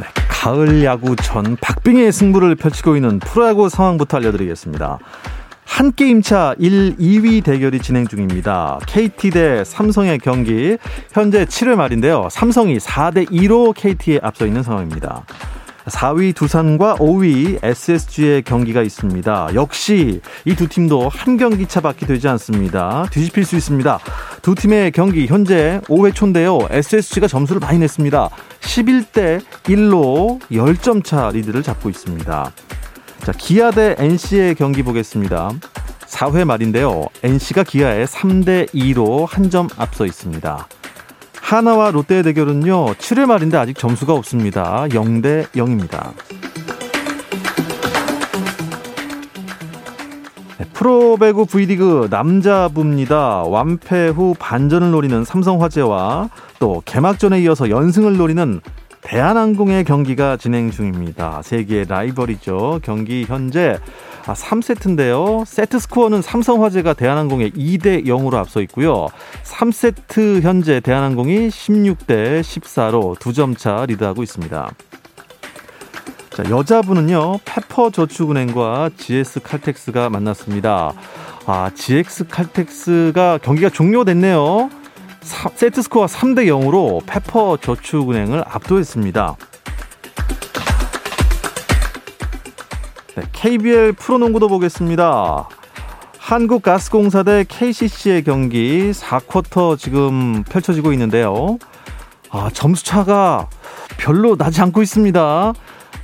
네, 가을 야구 전 박빙의 승부를 펼치고 있는 프로야구 상황부터 알려드리겠습니다. 한 게임차 1, 2위 대결이 진행 중입니다. KT 대 삼성의 경기, 현재 7회 말인데요. 삼성이 4대2로 KT에 앞서 있는 상황입니다. 4위 두산과 5위 SSG의 경기가 있습니다. 역시 이 두 팀도 한 경기 차밖에 되지 않습니다. 뒤집힐 수 있습니다. 두 팀의 경기 현재 5회 초인데요. SSG가 점수를 많이 냈습니다. 11대1로 10점 차 리드를 잡고 있습니다. 자, 기아 대 NC의 경기 보겠습니다. 4회 말인데요. NC가 기아에 3대2로 한 점 앞서 있습니다. 하나와 롯데의 대결은요. 7회 말인데 아직 점수가 없습니다. 0대0입니다. 네, 프로배구 V리그 남자부입니다. 완패 후 반전을 노리는 삼성화재와 또 개막전에 이어서 연승을 노리는 대한항공의 경기가 진행 중입니다. 세계의 라이벌이죠. 경기 현재 3세트인데요. 세트 스코어는 삼성화재가 대한항공에 2대0으로 앞서 있고요. 3세트 현재 대한항공이 16대14로 2점 차 리드하고 있습니다. 자, 여자부는요. 페퍼저축은행과 GS칼텍스가 만났습니다. GS칼텍스가 경기가 종료됐네요. 세트 스코어 3대0으로 페퍼저축은행을 압도했습니다. 네, KBL 프로농구도 보겠습니다. 한국가스공사 대 KCC의 경기 4쿼터 지금 펼쳐지고 있는데요. 점수 차가 별로 나지 않고 있습니다.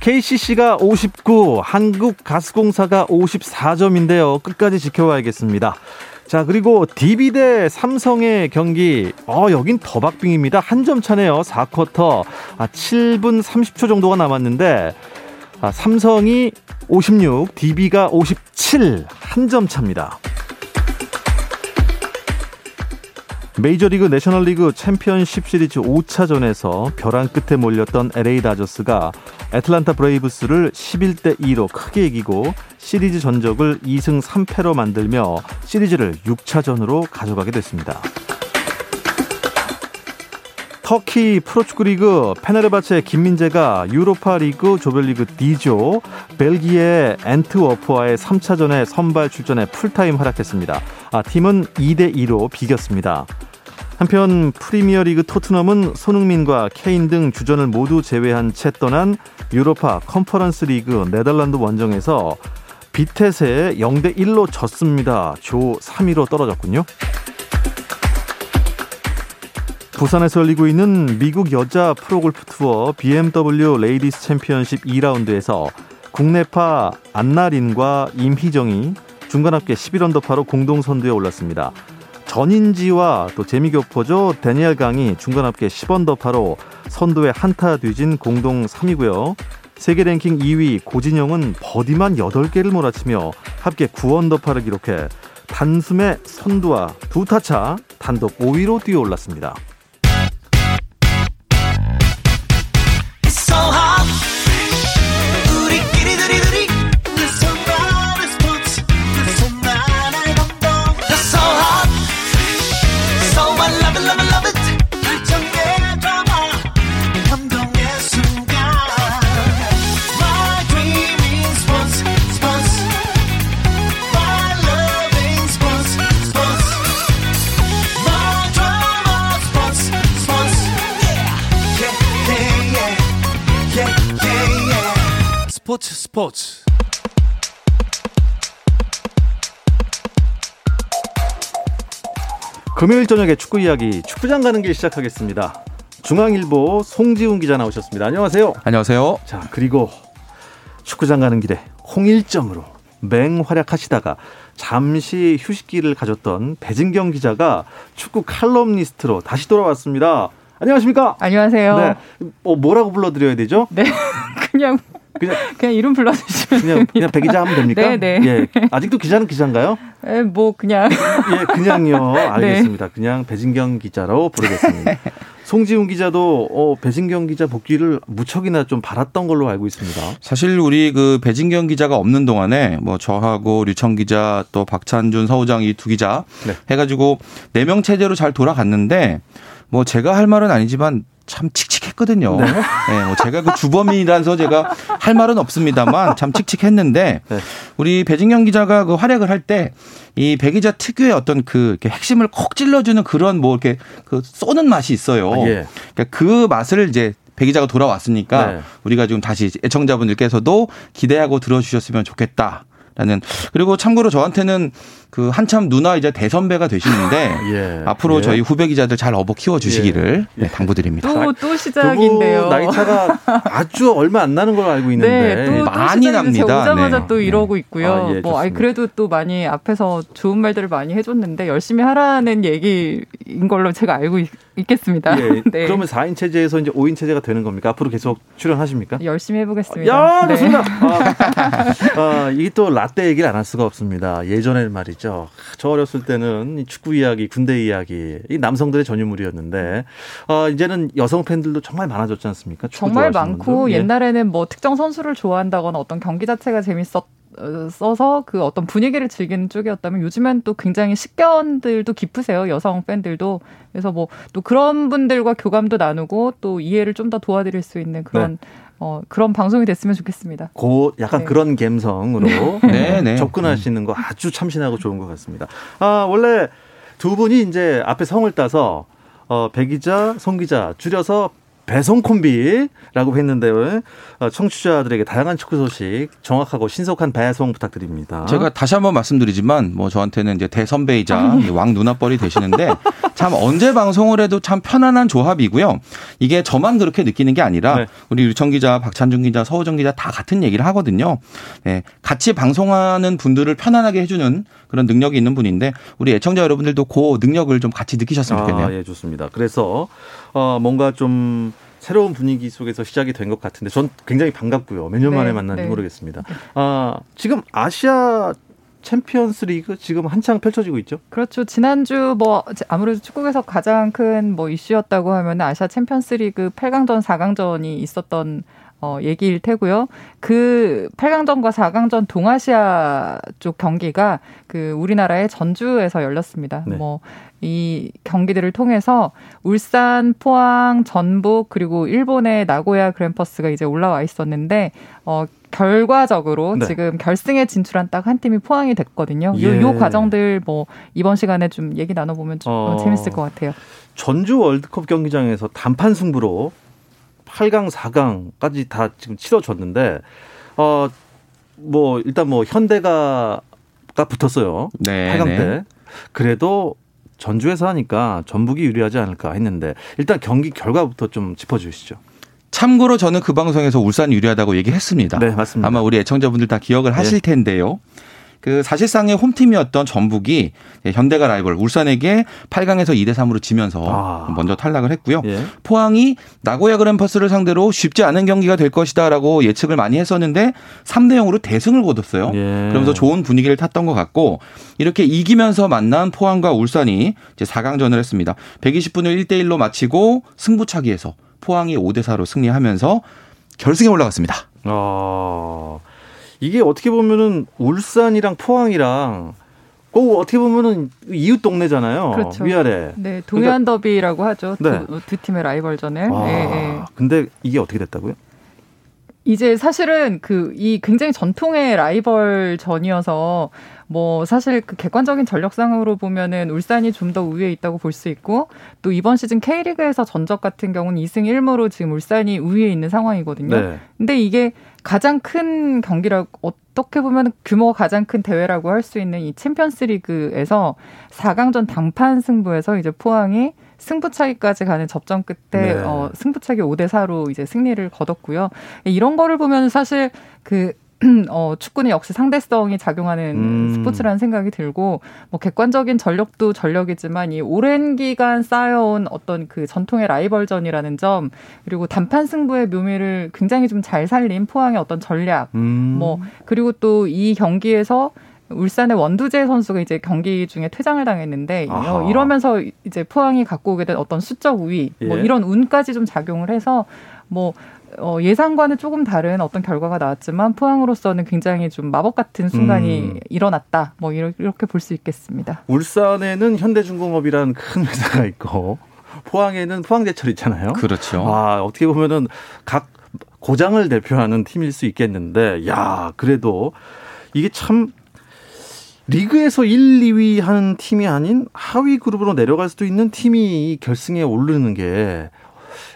KCC가 59, 한국가스공사가 54점인데요. 끝까지 지켜봐야겠습니다. 자, 그리고 DB 대 삼성의 경기, 여긴 더박빙입니다. 한 점 차네요. 4쿼터 7분 30초 정도가 남았는데 삼성이 56, DB가 57, 한 점 차입니다. 메이저리그 내셔널리그 챔피언십 시리즈 5차전에서 벼랑 끝에 몰렸던 LA 다저스가 애틀란타 브레이브스를 11대2로 크게 이기고 시리즈 전적을 2승 3패로 만들며 시리즈를 6차전으로 가져가게 됐습니다. 터키 프로축구리그 페네르바체 김민재가 유로파리그 조별리그 디조, 벨기에 앤트워프와의 3차전에 선발 출전에 풀타임 활약했습니다. 팀은 2대2로 비겼습니다. 한편 프리미어리그 토트넘은 손흥민과 케인 등 주전을 모두 제외한 채 떠난 유로파 컨퍼런스 리그 네덜란드 원정에서 비테스에 0대1로 졌습니다. 조 3위로 떨어졌군요. 부산에서 열리고 있는 미국 여자 프로골프 투어 BMW 레이디스 챔피언십 2라운드에서 국내파 안나린과 임희정이 중간 합계 11언더파로 공동 선두에 올랐습니다. 전인지와 또 재미교포죠. 데니엘 강이 중간 합계 10언더파로 선두에 한타 뒤진 공동 3위고요. 세계 랭킹 2위 고진영은 버디만 8개를 몰아치며 합계 9언더파를 기록해 단숨에 선두와 2타차 단독 5위로 뛰어올랐습니다. 스포츠. 금요일 저녁에 축구 이야기, 축구장 가는 길 시작하겠습니다. 중앙일보 송지훈 기자 나오셨습니다. 안녕하세요. 안녕하세요. 자, 그리고 축구장 가는 길에 홍일점으로 맹활약하시다가 잠시 휴식기를 가졌던 배진경 기자가 축구 칼럼니스트로 다시 돌아왔습니다. 안녕하십니까? 안녕하세요. 네. 뭐라고 불러드려야 되죠? 네. 그냥 이름 불러주시면 됩니다. 그냥 배 기자 하면 됩니까? 네, 네. 예. 아직도 기자는 기자인가요? 네, 뭐 그냥. 예, 그냥요. 알겠습니다. 네. 그냥 배진경 기자로 부르겠습니다. 송지훈 기자도 배진경 기자 복귀를 무척이나 좀 바랐던 걸로 알고 있습니다. 사실 우리 그 배진경 기자가 없는 동안에 뭐 저하고 류청 기자 또 박찬준, 서우장 이 두 기자 네. 해가지고 4명 체제로 잘 돌아갔는데 뭐 제가 할 말은 아니지만. 참 칙칙했거든요. 네. 네, 뭐 제가 그 주범이라서 제가 할 말은 없습니다만 참 칙칙했는데 네. 우리 배진경 기자가 그 활약을 할 때 이 배 기자 특유의 어떤 그 핵심을 콕 찔러주는 그런 뭐 이렇게 그 쏘는 맛이 있어요. 아, 예. 그러니까 그 맛을 이제 배 기자가 돌아왔으니까 네. 우리가 지금 다시 애청자분들께서도 기대하고 들어주셨으면 좋겠다. 라는 그리고 참고로 저한테는 그 한참 누나 이제 대선배가 되시는데 예, 앞으로 예. 저희 후배 기자들 잘 업어 키워 주시기를 예, 예. 당부드립니다. 또 시작인데요. 나이 차가 아주 얼마 안 나는 걸로 알고 있는데 네, 또 많이 납니다. 오자마자 네. 또 이러고 있고요. 아, 예, 뭐 그래도 또 많이 앞에서 좋은 말들을 많이 해줬는데 열심히 하라는 얘기인 걸로 제가 알고 있겠습니다. 예, 네. 그러면 4인 체제에서 이제 5인 체제가 되는 겁니까? 앞으로 계속 출연하십니까? 열심히 해보겠습니다. 야, 좋습니다. 네. 이게 또 라떼 얘기를 안 할 수가 없습니다. 예전에 말이죠. 저 어렸을 때는 축구 이야기, 군대 이야기, 이 남성들의 전유물이었는데 이제는 여성 팬들도 정말 많아졌지 않습니까? 정말 많고 예. 옛날에는 뭐 특정 선수를 좋아한다거나 어떤 경기 자체가 재밌어서 그 어떤 분위기를 즐기는 쪽이었다면 요즘엔 또 굉장히 식견들도 깊으세요. 여성 팬들도. 그래서 뭐 또 그런 분들과 교감도 나누고 또 이해를 좀 더 도와드릴 수 있는 그런 네. 그런 방송이 됐으면 좋겠습니다. 약간 네. 그런 감성으로 네. 네. 접근하시는 거 아주 참신하고 좋은 것 같습니다. 아, 원래 두 분이 이제 앞에 성을 따서 배 기자, 송 기자 줄여서 배송 콤비라고 했는데 청취자들에게 다양한 축구 소식 정확하고 신속한 배송 부탁드립니다. 제가 다시 한번 말씀드리지만 뭐 저한테는 이제 대선배이자 왕 누나뻘이 되시는데 참 언제 방송을 해도 참 편안한 조합이고요. 이게 저만 그렇게 느끼는 게 아니라 네. 우리 류청 기자, 박찬준 기자, 서우정 기자 다 같은 얘기를 하거든요. 네, 같이 방송하는 분들을 편안하게 해주는 그런 능력이 있는 분인데 우리 애청자 여러분들도 그 능력을 좀 같이 느끼셨으면 좋겠네요. 아, 예, 좋습니다. 그래서 뭔가 좀 새로운 분위기 속에서 시작이 된 것 같은데 전 굉장히 반갑고요. 몇 년 만에 만났는지 모르겠습니다. 아, 지금 아시아 챔피언스 리그 지금 한창 펼쳐지고 있죠? 그렇죠. 지난주 뭐 아무래도 축구에서 가장 큰 뭐 이슈였다고 하면 아시아 챔피언스 리그 8강전, 4강전이 있었던 얘기일 테고요. 그 8강전과 4강전 동아시아 쪽 경기가 그 우리나라의 전주에서 열렸습니다. 네. 뭐 이 경기들을 통해서 울산, 포항, 전북 그리고 일본의 나고야 그랜퍼스가 이제 올라와 있었는데 결과적으로 네. 지금 결승에 진출한 딱 한 팀이 포항이 됐거든요. 예. 요 과정들 뭐 이번 시간에 좀 얘기 나눠보면 좀 재밌을 것 같아요. 전주 월드컵 경기장에서 단판 승부로 8강, 4강까지 다 지금 치러졌는데, 일단 현대가가 붙었어요. 네, 8강 네. 때. 그래도 전주에서 하니까 전북이 유리하지 않을까 했는데, 일단 경기 결과부터 좀 짚어주시죠. 참고로 저는 그 방송에서 울산 유리하다고 얘기했습니다. 네, 맞습니다. 아마 우리 애청자분들 다 기억을 네. 하실 텐데요. 그 사실상의 홈팀이었던 전북이 현대가 라이벌 울산에게 8강에서 2-3으로 지면서 먼저 탈락을 했고요. 예. 포항이 나고야 그랜퍼스를 상대로 쉽지 않은 경기가 될 것이다라고 예측을 많이 했었는데 3-0으로 대승을 거뒀어요. 예. 그러면서 좋은 분위기를 탔던 것 같고 이렇게 이기면서 만난 포항과 울산이 이제 4강전을 했습니다. 120분을 1-1로 마치고 승부차기에서 포항이 5-4로 승리하면서 결승에 올라갔습니다. 이게 어떻게 보면은 울산이랑 포항이랑 꼭 어떻게 보면은 이웃 동네잖아요. 그렇죠. 위아래. 네, 동해안 그러니까, 더비라고 하죠. 네. 두 팀의 라이벌전을. 네. 근데 이게 어떻게 됐다고요? 이제 사실은 이 굉장히 전통의 라이벌전이어서 뭐 사실 그 객관적인 전력상으로 보면은 울산이 좀 더 우위에 있다고 볼 수 있고 또 이번 시즌 K리그에서 전적 같은 경우는 2승 1무로 지금 울산이 우위에 있는 상황이거든요. 네. 근데 이게 가장 큰 경기라고 어떻게 보면 규모가 가장 큰 대회라고 할 수 있는 이 챔피언스 리그에서 4강전 당판 승부에서 이제 포항이 승부차기까지 가는 접전 끝에 네. 승부차기 5-4로 이제 승리를 거뒀고요. 이런 거를 보면 사실 그 축구는 역시 상대성이 작용하는 스포츠라는 생각이 들고, 뭐 객관적인 전력도 전력이지만 이 오랜 기간 쌓여온 어떤 그 전통의 라이벌전이라는 점, 그리고 단판 승부의 묘미를 굉장히 좀 잘 살린 포항의 어떤 전략, 뭐 그리고 또 이 경기에서 울산의 원두재 선수가 이제 경기 중에 퇴장을 당했는데, 아하. 이러면서 이제 포항이 갖고 오게 된 어떤 수적 우위, 예. 뭐 이런 운까지 좀 작용을 해서 뭐 예상과는 조금 다른 어떤 결과가 나왔지만 포항으로서는 굉장히 좀 마법 같은 순간이 일어났다. 뭐 이렇게 볼 수 있겠습니다. 울산에는 현대중공업이라는 큰 회사가 있고 포항에는 포항제철 있잖아요. 그렇죠. 아, 어떻게 보면은 각 고장을 대표하는 팀일 수 있겠는데, 야, 그래도 이게 참 리그에서 1, 2위 한 팀이 아닌 하위 그룹으로 내려갈 수도 있는 팀이 결승에 오르는 게,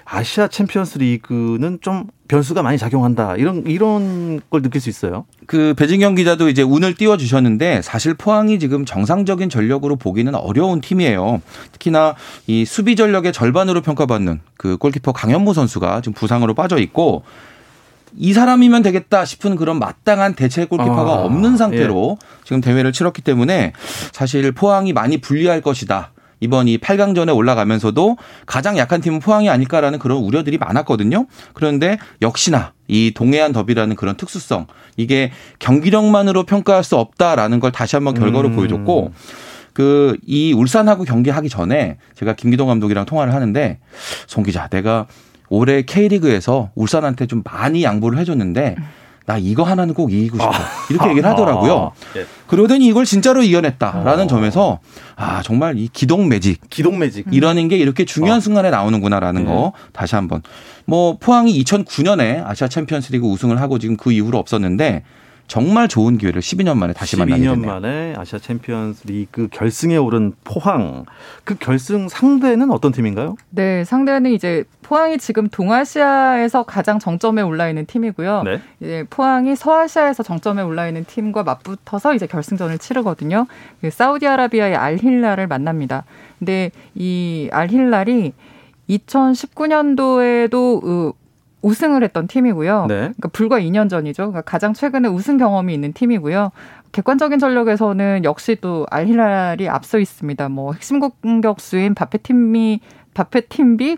아시아 챔피언스 리그는 좀 변수가 많이 작용한다. 이런 걸 느낄 수 있어요. 그 배진경 기자도 이제 운을 띄워주셨는데, 사실 포항이 지금 정상적인 전력으로 보기는 어려운 팀이에요. 특히나 이 수비 전력의 절반으로 평가받는 그 골키퍼 강현모 선수가 지금 부상으로 빠져 있고, 이 사람이면 되겠다 싶은 그런 마땅한 대체 골키퍼가 없는 상태로 예. 지금 대회를 치렀기 때문에 사실 포항이 많이 불리할 것이다. 이번 이 8강전에 올라가면서도 가장 약한 팀은 포항이 아닐까라는 그런 우려들이 많았거든요. 그런데 역시나 이 동해안 더비라는 그런 특수성, 이게 경기력만으로 평가할 수 없다라는 걸 다시 한번 결과로 보여줬고, 그 이 울산하고 경기하기 전에 제가 김기동 감독이랑 통화를 하는데, 송 기자, 내가 올해 K리그에서 울산한테 좀 많이 양보를 해줬는데 나 이거 하나는 꼭 이기고 싶어. 이렇게 얘기를 하더라고요. 그러더니 이걸 진짜로 이겨냈다라는 점에서 정말 이 기동 매직 이러는 게 이렇게 중요한 순간에 나오는구나라는 거 다시 한번. 뭐 포항이 2009년에 아시아 챔피언스리그 우승을 하고 지금 그 이후로 없었는데 정말 좋은 기회를 12년 만에 다시 만나게 됐네요. 12년 만에 아시아 챔피언스리그 결승에 오른 포항. 그 결승 상대는 어떤 팀인가요? 네, 상대는 이제 포항이 지금 동아시아에서 가장 정점에 올라 있는 팀이고요. 네. 이제 포항이 서아시아에서 정점에 올라 있는 팀과 맞붙어서 이제 결승전을 치르거든요. 사우디아라비아의 알 힐랄을 만납니다. 근데 이 알 힐랄이 2019년도에도 우승을 했던 팀이고요. 네. 그러니까 불과 2년 전이죠. 그러니까 가장 최근에 우승 경험이 있는 팀이고요. 객관적인 전력에서는 역시 또 알 힐랄이 앞서 있습니다. 뭐 핵심 공격수인 바페팀비,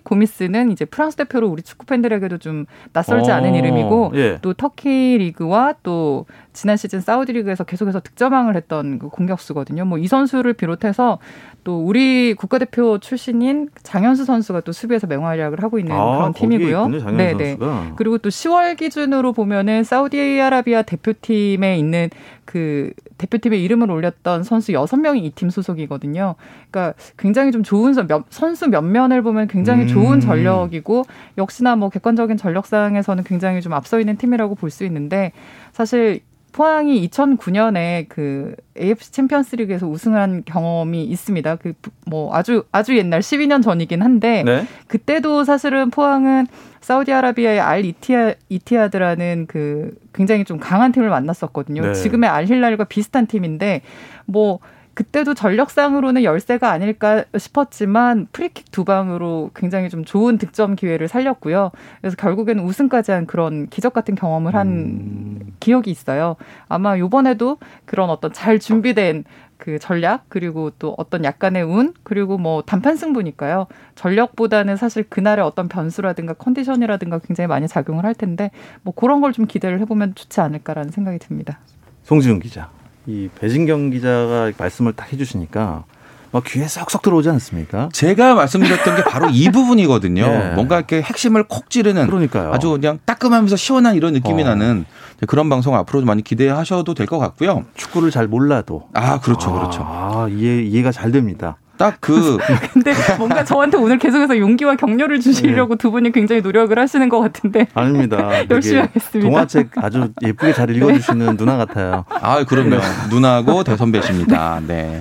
고미스는 이제 프랑스 대표로 우리 축구 팬들에게도 좀 낯설지 않은 이름이고, 예. 또 터키 리그와 또 지난 시즌 사우디 리그에서 계속해서 득점왕을 했던 그 공격수거든요. 뭐 이 선수를 비롯해서 또 우리 국가대표 출신인 장현수 선수가 또 수비에서 맹활약을 하고 있는 그런 팀이고요. 네, 네. 그리고 또 10월 기준으로 보면은 사우디아라비아 대표팀에 있는 그 대표팀의 이름을 올렸던 선수 6명이 이 팀 소속이거든요. 그러니까 굉장히 좀 좋은 선수 몇 면을 보면 굉장히 좋은 전력이고, 역시나 뭐 객관적인 전력상에서는 굉장히 좀 앞서 있는 팀이라고 볼 수 있는데, 사실 포항이 2009년에 그 AFC 챔피언스리그에서 우승한 경험이 있습니다. 그 뭐 아주 옛날 12년 전이긴 한데, 네? 그때도 사실은 포항은 사우디아라비아의 알 이티아드라는 그 굉장히 좀 강한 팀을 만났었거든요. 네. 지금의 알 힐랄과 비슷한 팀인데, 뭐 그때도 전력상으로는 열세가 아닐까 싶었지만 프리킥 2방으로 굉장히 좀 좋은 득점 기회를 살렸고요. 그래서 결국에는 우승까지 한 그런 기적 같은 경험을 한 기억이 있어요. 아마 이번에도 그런 어떤 잘 준비된 그 전략, 그리고 또 어떤 약간의 운, 그리고 뭐 단판 승부니까요. 전력보다는 사실 그날의 어떤 변수라든가 컨디션이라든가 굉장히 많이 작용을 할 텐데, 뭐 그런 걸 좀 기대를 해보면 좋지 않을까라는 생각이 듭니다. 송지훈 기자. 이 배진경 기자가 말씀을 딱 해주시니까 막 귀에 쏙쏙 들어오지 않습니까? 제가 말씀드렸던 게 바로 이 부분이거든요. 예. 뭔가 이렇게 핵심을 콕 찌르는, 그러니까요. 아주 그냥 따끔하면서 시원한 이런 느낌이 나는 그런 방송 앞으로도 많이 기대하셔도 될 것 같고요. 축구를 잘 몰라도. 그렇죠. 이해가 잘 됩니다. 딱 근데 뭔가 저한테 오늘 계속해서 용기와 격려를 주시려고 두 분이 굉장히 노력을 하시는 것 같은데. 아닙니다. 열심히 하겠습니다. 동화책 아주 예쁘게 잘 읽어주시는 누나 같아요. 그럼요. 누나고 대선배십니다. 네.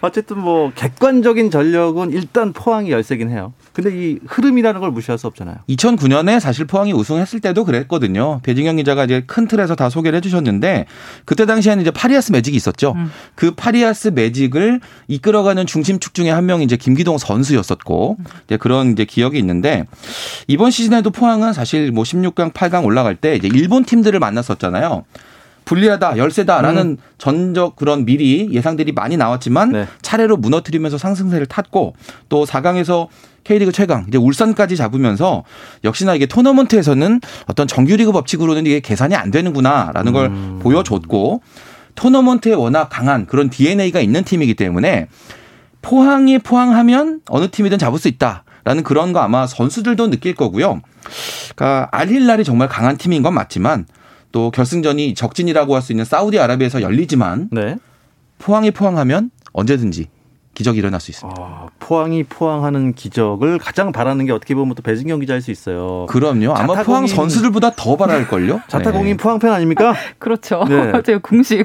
어쨌든 뭐 객관적인 전력은 일단 포항이 열세긴 해요. 근데 이 흐름이라는 걸 무시할 수 없잖아요. 2009년에 사실 포항이 우승했을 때도 그랬거든요. 배진경 기자가 이제 큰 틀에서 다 소개를 해주셨는데 그때 당시에는 이제 파리아스 매직이 있었죠. 그 파리아스 매직을 이끌어가는 중심축 중에 한 명이 이제 김기동 선수였었고 이제 그런 이제 기억이 있는데 이번 시즌에도 포항은 사실 뭐 16강, 8강 올라갈 때 이제 일본 팀들을 만났었잖아요. 불리하다, 열세다라는 전적 그런 미리 예상들이 많이 나왔지만 네. 차례로 무너뜨리면서 상승세를 탔고 또 4강에서 K리그 최강 이제 울산까지 잡으면서 역시나 이게 토너먼트에서는 어떤 정규리그 법칙으로는 이게 계산이 안 되는구나라는 걸 보여줬고 토너먼트에 워낙 강한 그런 DNA가 있는 팀이기 때문에 포항이 포항하면 어느 팀이든 잡을 수 있다라는 그런 거 아마 선수들도 느낄 거고요. 그러니까 알힐랄이 정말 강한 팀인 건 맞지만 또 결승전이 적진이라고 할 수 있는 사우디아라비아에서 열리지만 네. 포항이 포항하면 언제든지 기적이 일어날 수 있습니다. 포항이 포항하는 기적을 가장 바라는 게 어떻게 보면 또 배진경 기자일 수 있어요. 그럼요. 아마 자타공인... 포항 선수들보다 더 바랄걸요. 자타공인 네. 포항 팬 아닙니까? 그렇죠. 네. 제가 공식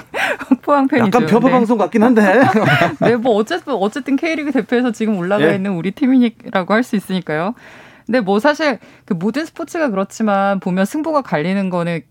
포항 팬이죠. 약간 편파 방송 네. 같긴 한데. 네, 뭐 어쨌든 K리그 대표에서 지금 올라가 예. 있는 우리 팀이라고 할 수 있으니까요. 근데 뭐 사실 그 모든 스포츠가 그렇지만 보면 승부가 갈리는 거는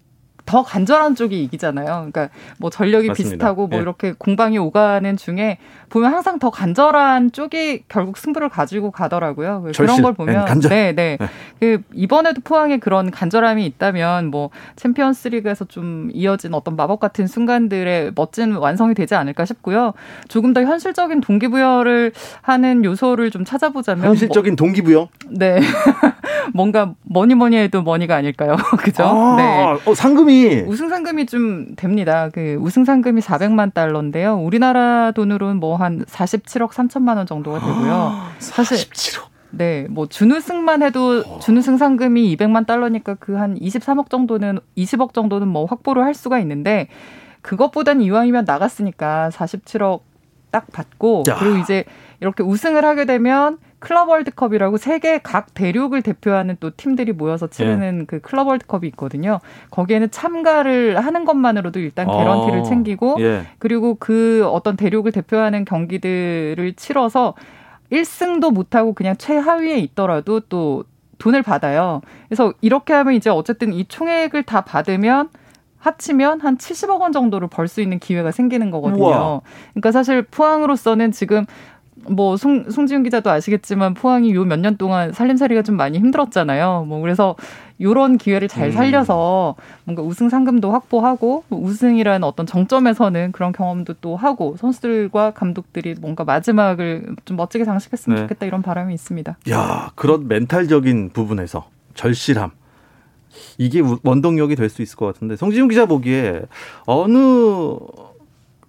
더 간절한 쪽이 이기잖아요. 그러니까 뭐 전력이 맞습니다. 비슷하고 뭐 예. 이렇게 공방이 오가는 중에 보면 항상 더 간절한 쪽이 결국 승부를 가지고 가더라고요. 그런 걸 보면 네. 그 이번에도 포항에 그런 간절함이 있다면 뭐 챔피언스리그에서 좀 이어진 어떤 마법 같은 순간들의 멋진 완성이 되지 않을까 싶고요. 조금 더 현실적인 동기부여를 하는 요소를 좀 찾아보자면 현실적인 동기부여? 네. 뭔가 뭐니 해도 뭐니가 아닐까요. 그죠? 네. 상금이 우승 상금이 좀 됩니다. 그 우승 상금이 400만 달러인데요. 우리나라 돈으로는 뭐 한 47억 3천만 원 정도가 되고요. 사실 47억. 네, 뭐 준우승만 해도 준우승 상금이 200만 달러니까 그 한 23억 정도는 20억 정도는 뭐 확보를 할 수가 있는데 그것보다는 이왕이면 나갔으니까 47억 딱 받고 야. 그리고 이제 이렇게 우승을 하게 되면 클럽 월드컵이라고 세계 각 대륙을 대표하는 또 팀들이 모여서 치르는 예. 그 클럽 월드컵이 있거든요. 거기에는 참가를 하는 것만으로도 일단 개런티를 챙기고 예. 그리고 그 어떤 대륙을 대표하는 경기들을 치러서 1승도 못하고 그냥 최하위에 있더라도 또 돈을 받아요. 그래서 이렇게 하면 이제 어쨌든 이 총액을 다 받으면 합치면 한 70억 원 정도를 벌 수 있는 기회가 생기는 거거든요. 우와. 그러니까 사실 포항으로서는 지금 뭐 송지훈 기자도 아시겠지만 포항이 요 몇 년 동안 살림살이가 좀 많이 힘들었잖아요. 뭐 그래서 요런 기회를 잘 살려서 뭔가 우승 상금도 확보하고 우승이라는 어떤 정점에서는 그런 경험도 또 하고 선수들과 감독들이 뭔가 마지막을 좀 멋지게 장식했으면 네. 좋겠다 이런 바람이 있습니다. 야, 그런 멘탈적인 부분에서 절실함. 이게 원동력이 될 수 있을 것 같은데 송지훈 기자 보기에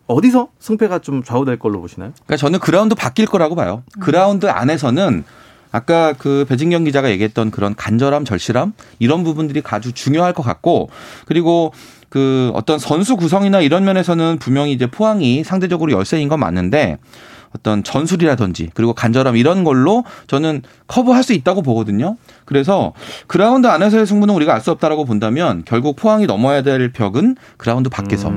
어디서 승패가 좀 좌우될 걸로 보시나요? 그러니까 저는 그라운드 바뀔 거라고 봐요. 그라운드 안에서는 아까 그 배진경 기자가 얘기했던 그런 간절함, 절실함 이런 부분들이 아주 중요할 것 같고 그리고 그 어떤 선수 구성이나 이런 면에서는 분명히 이제 포항이 상대적으로 열세인 건 맞는데 어떤 전술이라든지 그리고 간절함 이런 걸로 저는 커버할 수 있다고 보거든요. 그래서 그라운드 안에서의 승부는 우리가 알 수 없다라고 본다면 결국 포항이 넘어야 될 벽은 그라운드 밖에서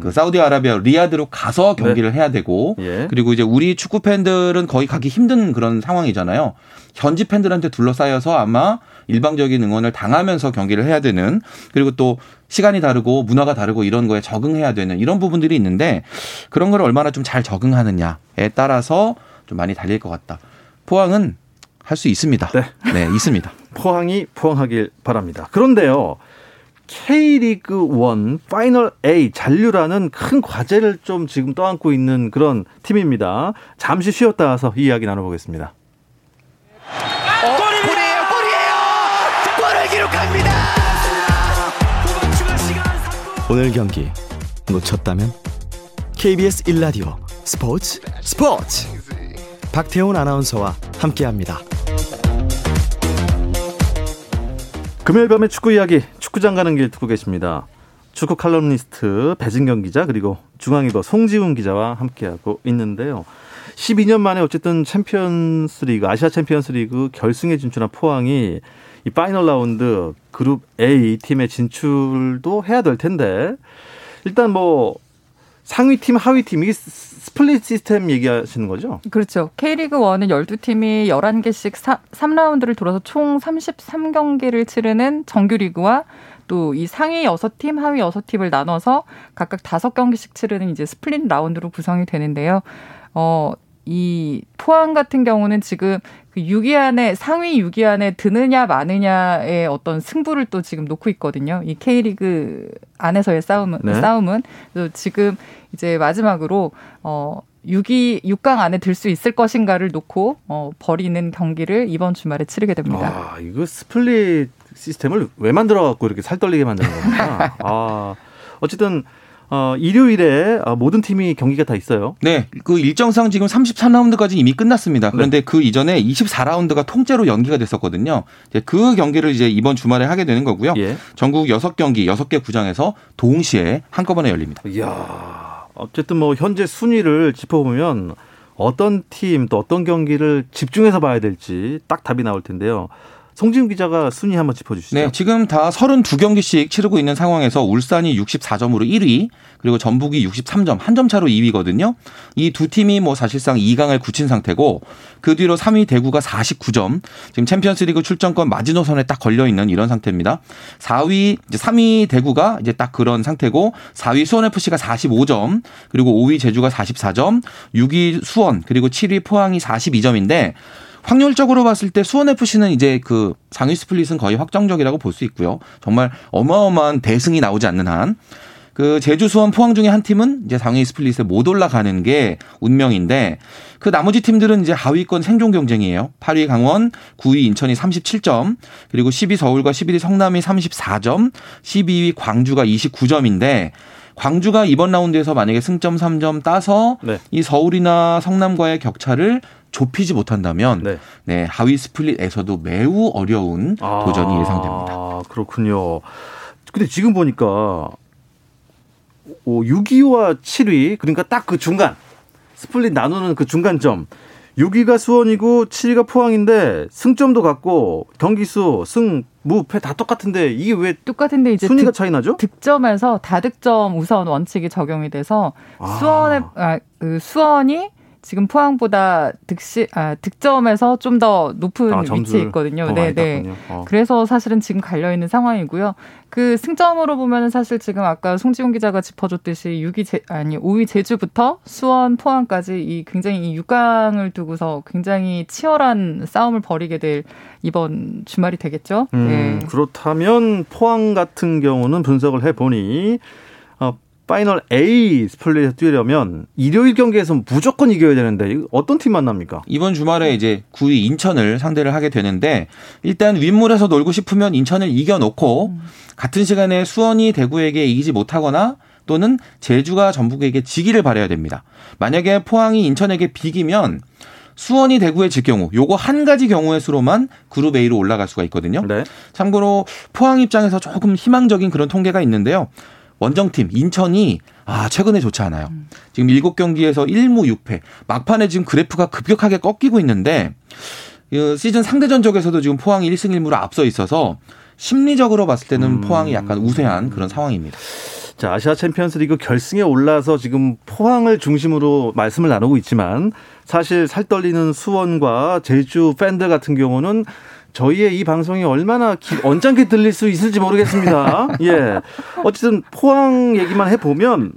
그 사우디아라비아 리야드로 가서 경기를 네. 해야 되고 예. 그리고 이제 우리 축구 팬들은 거의 가기 힘든 그런 상황이잖아요. 현지 팬들한테 둘러싸여서 아마 일방적인 응원을 당하면서 경기를 해야 되는 그리고 또 시간이 다르고 문화가 다르고 이런 거에 적응해야 되는 이런 부분들이 있는데 그런 걸 얼마나 좀 잘 적응하느냐에 따라서 좀 많이 달릴 것 같다. 포항은 할 수 있습니다. 네. 네, 있습니다. 포항이 포항하길 바랍니다. 그런데요. K리그 1 파이널 A 잔류라는 큰 과제를 좀 지금 떠안고 있는 그런 팀입니다. 잠시 쉬었다 와서 이 이야기 나눠보겠습니다. 골이에요! 골이에요! 골을 기록합니다! 오늘 경기 놓쳤다면 KBS 1라디오 스포츠 박태훈 아나운서와 함께합니다. 금요일 밤의 축구 이야기, 축구장 가는 길 듣고 계십니다. 축구 칼럼니스트 배진경 기자 그리고 중앙일보 송지훈 기자와 함께하고 있는데요. 12년 만에 어쨌든 챔피언스리그, 아시아 챔피언스리그 결승에 진출한 포항이 이 파이널 라운드 그룹 A 팀에 진출도 해야 될 텐데 일단 뭐 상위팀, 하위팀, 이게 스플릿 시스템 얘기하시는 거죠? 그렇죠. K리그1은 12팀이 11개씩 3라운드를 돌아서 총 33경기를 치르는 정규리그와 또 이 상위 6팀, 하위 6팀을 나눠서 각각 5경기씩 치르는 이제 스플릿 라운드로 구성이 되는데요. 이 포항 같은 경우는 지금 그 6위 안에, 상위 6위 안에 드느냐 마느냐의 어떤 승부를 또 지금 놓고 있거든요. 이 K리그 안에서의 싸움은. 네. 그래서 지금 이제 마지막으로, 6강 안에 들 수 있을 것인가를 놓고, 벌이는 경기를 이번 주말에 치르게 됩니다. 아, 이거 스플릿 시스템을 왜 만들어갖고 이렇게 살떨리게 만드는 겁니까? 아, 어쨌든. 일요일에 모든 팀이 경기가 다 있어요. 네. 그 일정상 지금 33라운드까지 이미 끝났습니다. 그런데 네. 그 이전에 24라운드가 통째로 연기가 됐었거든요. 이제 그 경기를 이제 이번 주말에 하게 되는 거고요. 예. 전국 6경기, 6개 구장에서 동시에 한꺼번에 열립니다. 이야. 어쨌든 뭐 현재 순위를 짚어보면 어떤 팀 또 어떤 경기를 집중해서 봐야 될지 딱 답이 나올 텐데요. 송지훈 기자가 순위 한번 짚어주시죠. 네, 지금 다 32경기씩 치르고 있는 상황에서 울산이 64점으로 1위, 그리고 전북이 63점, 한 점 차로 2위거든요. 이 두 팀이 뭐 사실상 2강을 굳힌 상태고 그 뒤로 3위 대구가 49점, 지금 챔피언스리그 출전권 마지노선에 딱 걸려 있는 이런 상태입니다. 3위 대구가 이제 딱 그런 상태고 4위 수원 FC가 45점, 그리고 5위 제주가 44점, 6위 수원 그리고 7위 포항이 42점인데. 확률적으로 봤을 때 수원FC는 이제 그 상위 스플릿은 거의 확정적이라고 볼 수 있고요. 정말 어마어마한 대승이 나오지 않는 한. 그 제주, 수원, 포항 중에 한 팀은 이제 상위 스플릿에 못 올라가는 게 운명인데 그 나머지 팀들은 이제 하위권 생존 경쟁이에요. 8위 강원, 9위 인천이 37점, 그리고 10위 서울과 11위 성남이 34점, 12위 광주가 29점인데 광주가 이번 라운드에서 만약에 승점 3점 따서 네. 이 서울이나 성남과의 격차를 좁히지 못한다면 네. 네, 하위 스플릿에서도 매우 어려운 도전이 예상됩니다. 그렇군요. 근데 지금 보니까 6위와 7위 그러니까 딱 그 중간 스플릿 나누는 그 중간점 6위가 수원이고 7위가 포항인데 승점도 같고 경기수 승 무패 다 똑같은데 이게 왜 똑같은데 이제 순위가 차이 나죠? 득점에서 다득점 우선 원칙이 적용이 돼서 수원이 지금 포항보다 득점에서 좀 더 높은 위치에 있거든요. 네네. 그래서 사실은 지금 갈려 있는 상황이고요. 그 승점으로 보면은 사실 지금 아까 송지훈 기자가 짚어줬듯이 5위 제주부터 수원, 포항까지 이 굉장히 이 6강을 두고서 굉장히 치열한 싸움을 벌이게 될 이번 주말이 되겠죠. 네. 그렇다면 포항 같은 경우는 분석을 해보니. 파이널 A 스플릿에서 뛰려면 일요일 경기에서 무조건 이겨야 되는데 어떤 팀 만납니까? 이번 주말에 이제 9위 인천을 상대를 하게 되는데 일단 윗물에서 놀고 싶으면 인천을 이겨놓고 같은 시간에 수원이 대구에게 이기지 못하거나 또는 제주가 전북에게 지기를 바라야 됩니다. 만약에 포항이 인천에게 비기면 수원이 대구에 질 경우 요거 한 가지 경우의 수로만 그룹 A로 올라갈 수가 있거든요. 네. 참고로 포항 입장에서 조금 희망적인 그런 통계가 있는데요. 원정팀 인천이 최근에 좋지 않아요. 지금 7경기에서 1무 6패. 막판에 지금 그래프가 급격하게 꺾이고 있는데 시즌 상대 전적에서도 지금 포항이 1승 1무로 앞서 있어서 심리적으로 봤을 때는 포항이 약간 우세한 그런 상황입니다. 자, 아시아 챔피언스 리그 결승에 올라서 지금 포항을 중심으로 말씀을 나누고 있지만 사실 살떨리는 수원과 제주 팬들 같은 경우는 저희의 이 방송이 얼마나 언짢게 들릴 수 있을지 모르겠습니다. 예. 어쨌든 포항 얘기만 해보면,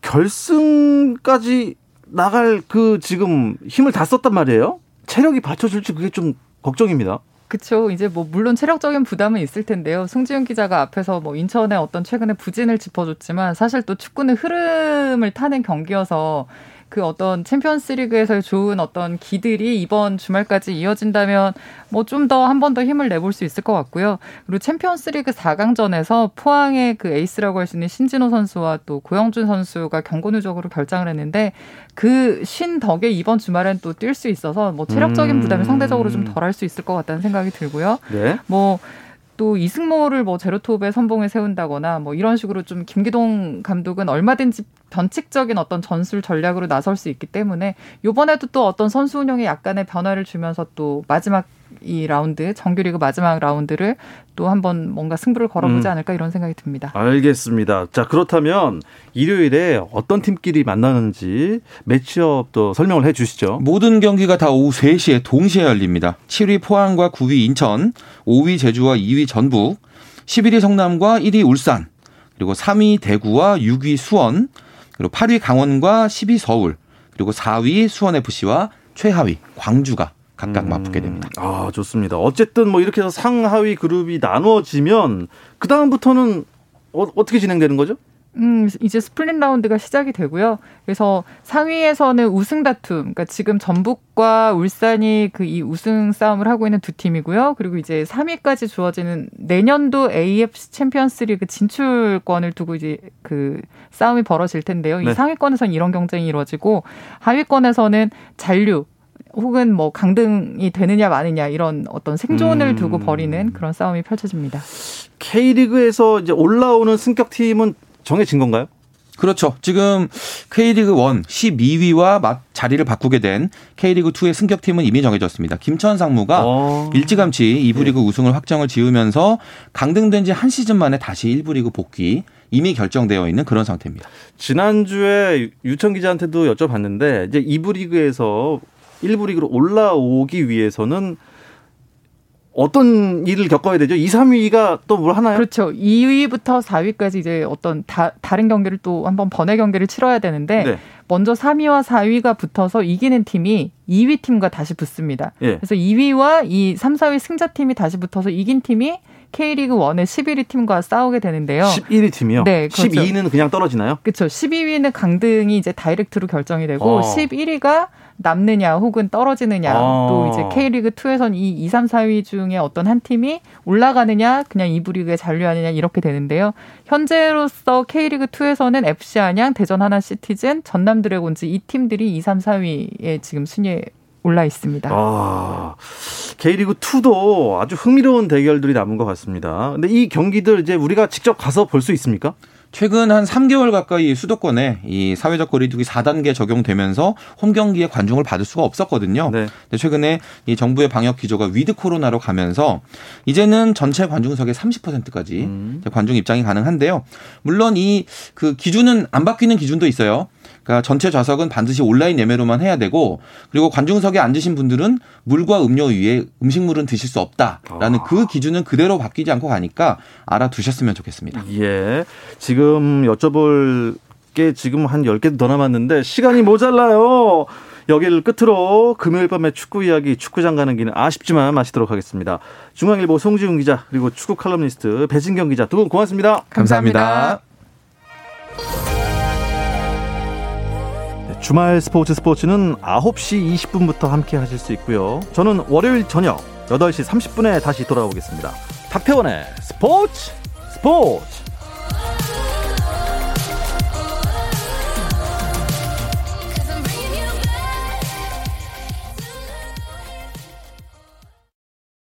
결승까지 나갈 그 지금 힘을 다 썼단 말이에요. 체력이 받쳐줄지 그게 좀 걱정입니다. 그렇죠. 이제 뭐 물론 체력적인 부담은 있을 텐데요. 송지훈 기자가 앞에서 뭐 인천의 어떤 최근의 부진을 짚어줬지만 사실 또 축구는 흐름을 타는 경기여서 그 어떤 챔피언스 리그에서의 좋은 어떤 기들이 이번 주말까지 이어진다면 뭐 좀 더 한 번 더 힘을 내볼 수 있을 것 같고요. 그리고 챔피언스 리그 4강전에서 포항의 그 에이스라고 할 수 있는 신진호 선수와 또 고영준 선수가 경고 누적으로 결장을 했는데 그 신 덕에 이번 주말엔 또 뛸 수 있어서 뭐 체력적인 부담이 상대적으로 좀 덜 할 수 있을 것 같다는 생각이 들고요. 네. 뭐 또 이승모를 뭐 제로톱에 선봉에 세운다거나 뭐 이런 식으로 좀 김기동 감독은 얼마든지 변칙적인 어떤 전술 전략으로 나설 수 있기 때문에 이번에도 또 어떤 선수 운영에 약간의 변화를 주면서 또 마지막 이 라운드, 정규리그 마지막 라운드를 또 한번 뭔가 승부를 걸어보지 않을까 이런 생각이 듭니다. 알겠습니다. 자, 그렇다면 일요일에 어떤 팀끼리 만나는지 매치업도 설명을 해 주시죠. 모든 경기가 다 오후 3시에 동시에 열립니다. 7위 포항과 9위 인천, 5위 제주와 2위 전북, 11위 성남과 1위 울산, 그리고 3위 대구와 6위 수원, 그리고 8위 강원과 10위 서울, 그리고 4위 수원FC와 최하위 광주가 각각 맞붙게 됩니다. 아, 좋습니다. 어쨌든 뭐 이렇게 해서 상하위 그룹이 나누어지면 그다음부터는 어떻게 진행되는 거죠? 이제 스플릿 라운드가 시작이 되고요. 그래서 상위에서는 우승 다툼, 그러니까 지금 전북과 울산이 그 이 우승 싸움을 하고 있는 두 팀이고요. 그리고 이제 3위까지 주어지는 내년도 AFC 챔피언스 리그 진출권을 두고 이제 그 싸움이 벌어질 텐데요. 네. 이 상위권에서는 이런 경쟁이 이루어지고 하위권에서는 잔류 혹은 뭐 강등이 되느냐 마느냐 이런 어떤 생존을 두고 벌이는 그런 싸움이 펼쳐집니다. K리그에서 이제 올라오는 승격팀은 정해진 건가요? 그렇죠. 지금 K리그 1 12위와 자리를 바꾸게 된 K리그 2의 승격팀은 이미 정해졌습니다. 김천 상무가 일찌감치 2부 리그 우승을 확정을 지으면서 강등된 지 한 시즌 만에 다시 1부 리그 복귀 이미 결정되어 있는 그런 상태입니다. 지난주에 유청 기자한테도 여쭤봤는데 이제 2부 리그에서 1부 리그로 올라오기 위해서는 어떤 일을 겪어야 되죠? 2, 3위가 또 뭘 하나요? 그렇죠. 2위부터 4위까지 이제 어떤 다른 경기를 또 한번 번외 경기를 치러야 되는데 네. 먼저 3위와 4위가 붙어서 이기는 팀이 2위 팀과 다시 붙습니다. 네. 그래서 2위와 이 3, 4위 승자팀이 다시 붙어서 이긴 팀이 K리그 1의 11위 팀과 싸우게 되는데요. 11위 팀이요? 네. 그렇죠. 12위는 그냥 떨어지나요? 그렇죠. 12위는 강등이 이제 다이렉트로 결정이 되고 11위가 남느냐 혹은 떨어지느냐 또 이제 K리그 2에서는 이 2, 3, 4위 중에 어떤 한 팀이 올라가느냐 그냥 2부 리그에 잔류하느냐 이렇게 되는데요. 현재로서 K리그 2에서는 FC 안양, 대전 하나 시티즌, 전남 드래곤즈 이 팀들이 2, 3, 4위에 지금 순위에 올라 있습니다. 아, K리그 2도 아주 흥미로운 대결들이 남은 것 같습니다. 근데 이 경기들 이제 우리가 직접 가서 볼 수 있습니까? 최근 한 3개월 가까이 수도권에 이 사회적 거리두기 4단계 적용되면서 홈 경기에 관중을 받을 수가 없었거든요. 네. 근데 최근에 이 정부의 방역 기조가 위드 코로나로 가면서 이제는 전체 관중석의 30%까지 관중 입장이 가능한데요. 물론 이 그 기준은 안 바뀌는 기준도 있어요. 그러니까 전체 좌석은 반드시 온라인 예매로만 해야 되고 그리고 관중석에 앉으신 분들은 물과 음료 위에 음식물은 드실 수 없다라는 그 기준은 그대로 바뀌지 않고 가니까 알아두셨으면 좋겠습니다. 예, 지금 여쭤볼 게 지금 한 10개도 더 남았는데 시간이 모자라요. 여기를 끝으로 금요일 밤의 축구 이야기 축구장 가는 길은 아쉽지만 마치도록 하겠습니다. 중앙일보 송지훈 기자 그리고 축구 칼럼니스트 배진경 기자 두 분 고맙습니다. 감사합니다. 주말 스포츠는 9시 20분부터 함께 하실 수 있고요. 저는 월요일 저녁 8시 30분에 다시 돌아오겠습니다. 박태원의 스포츠!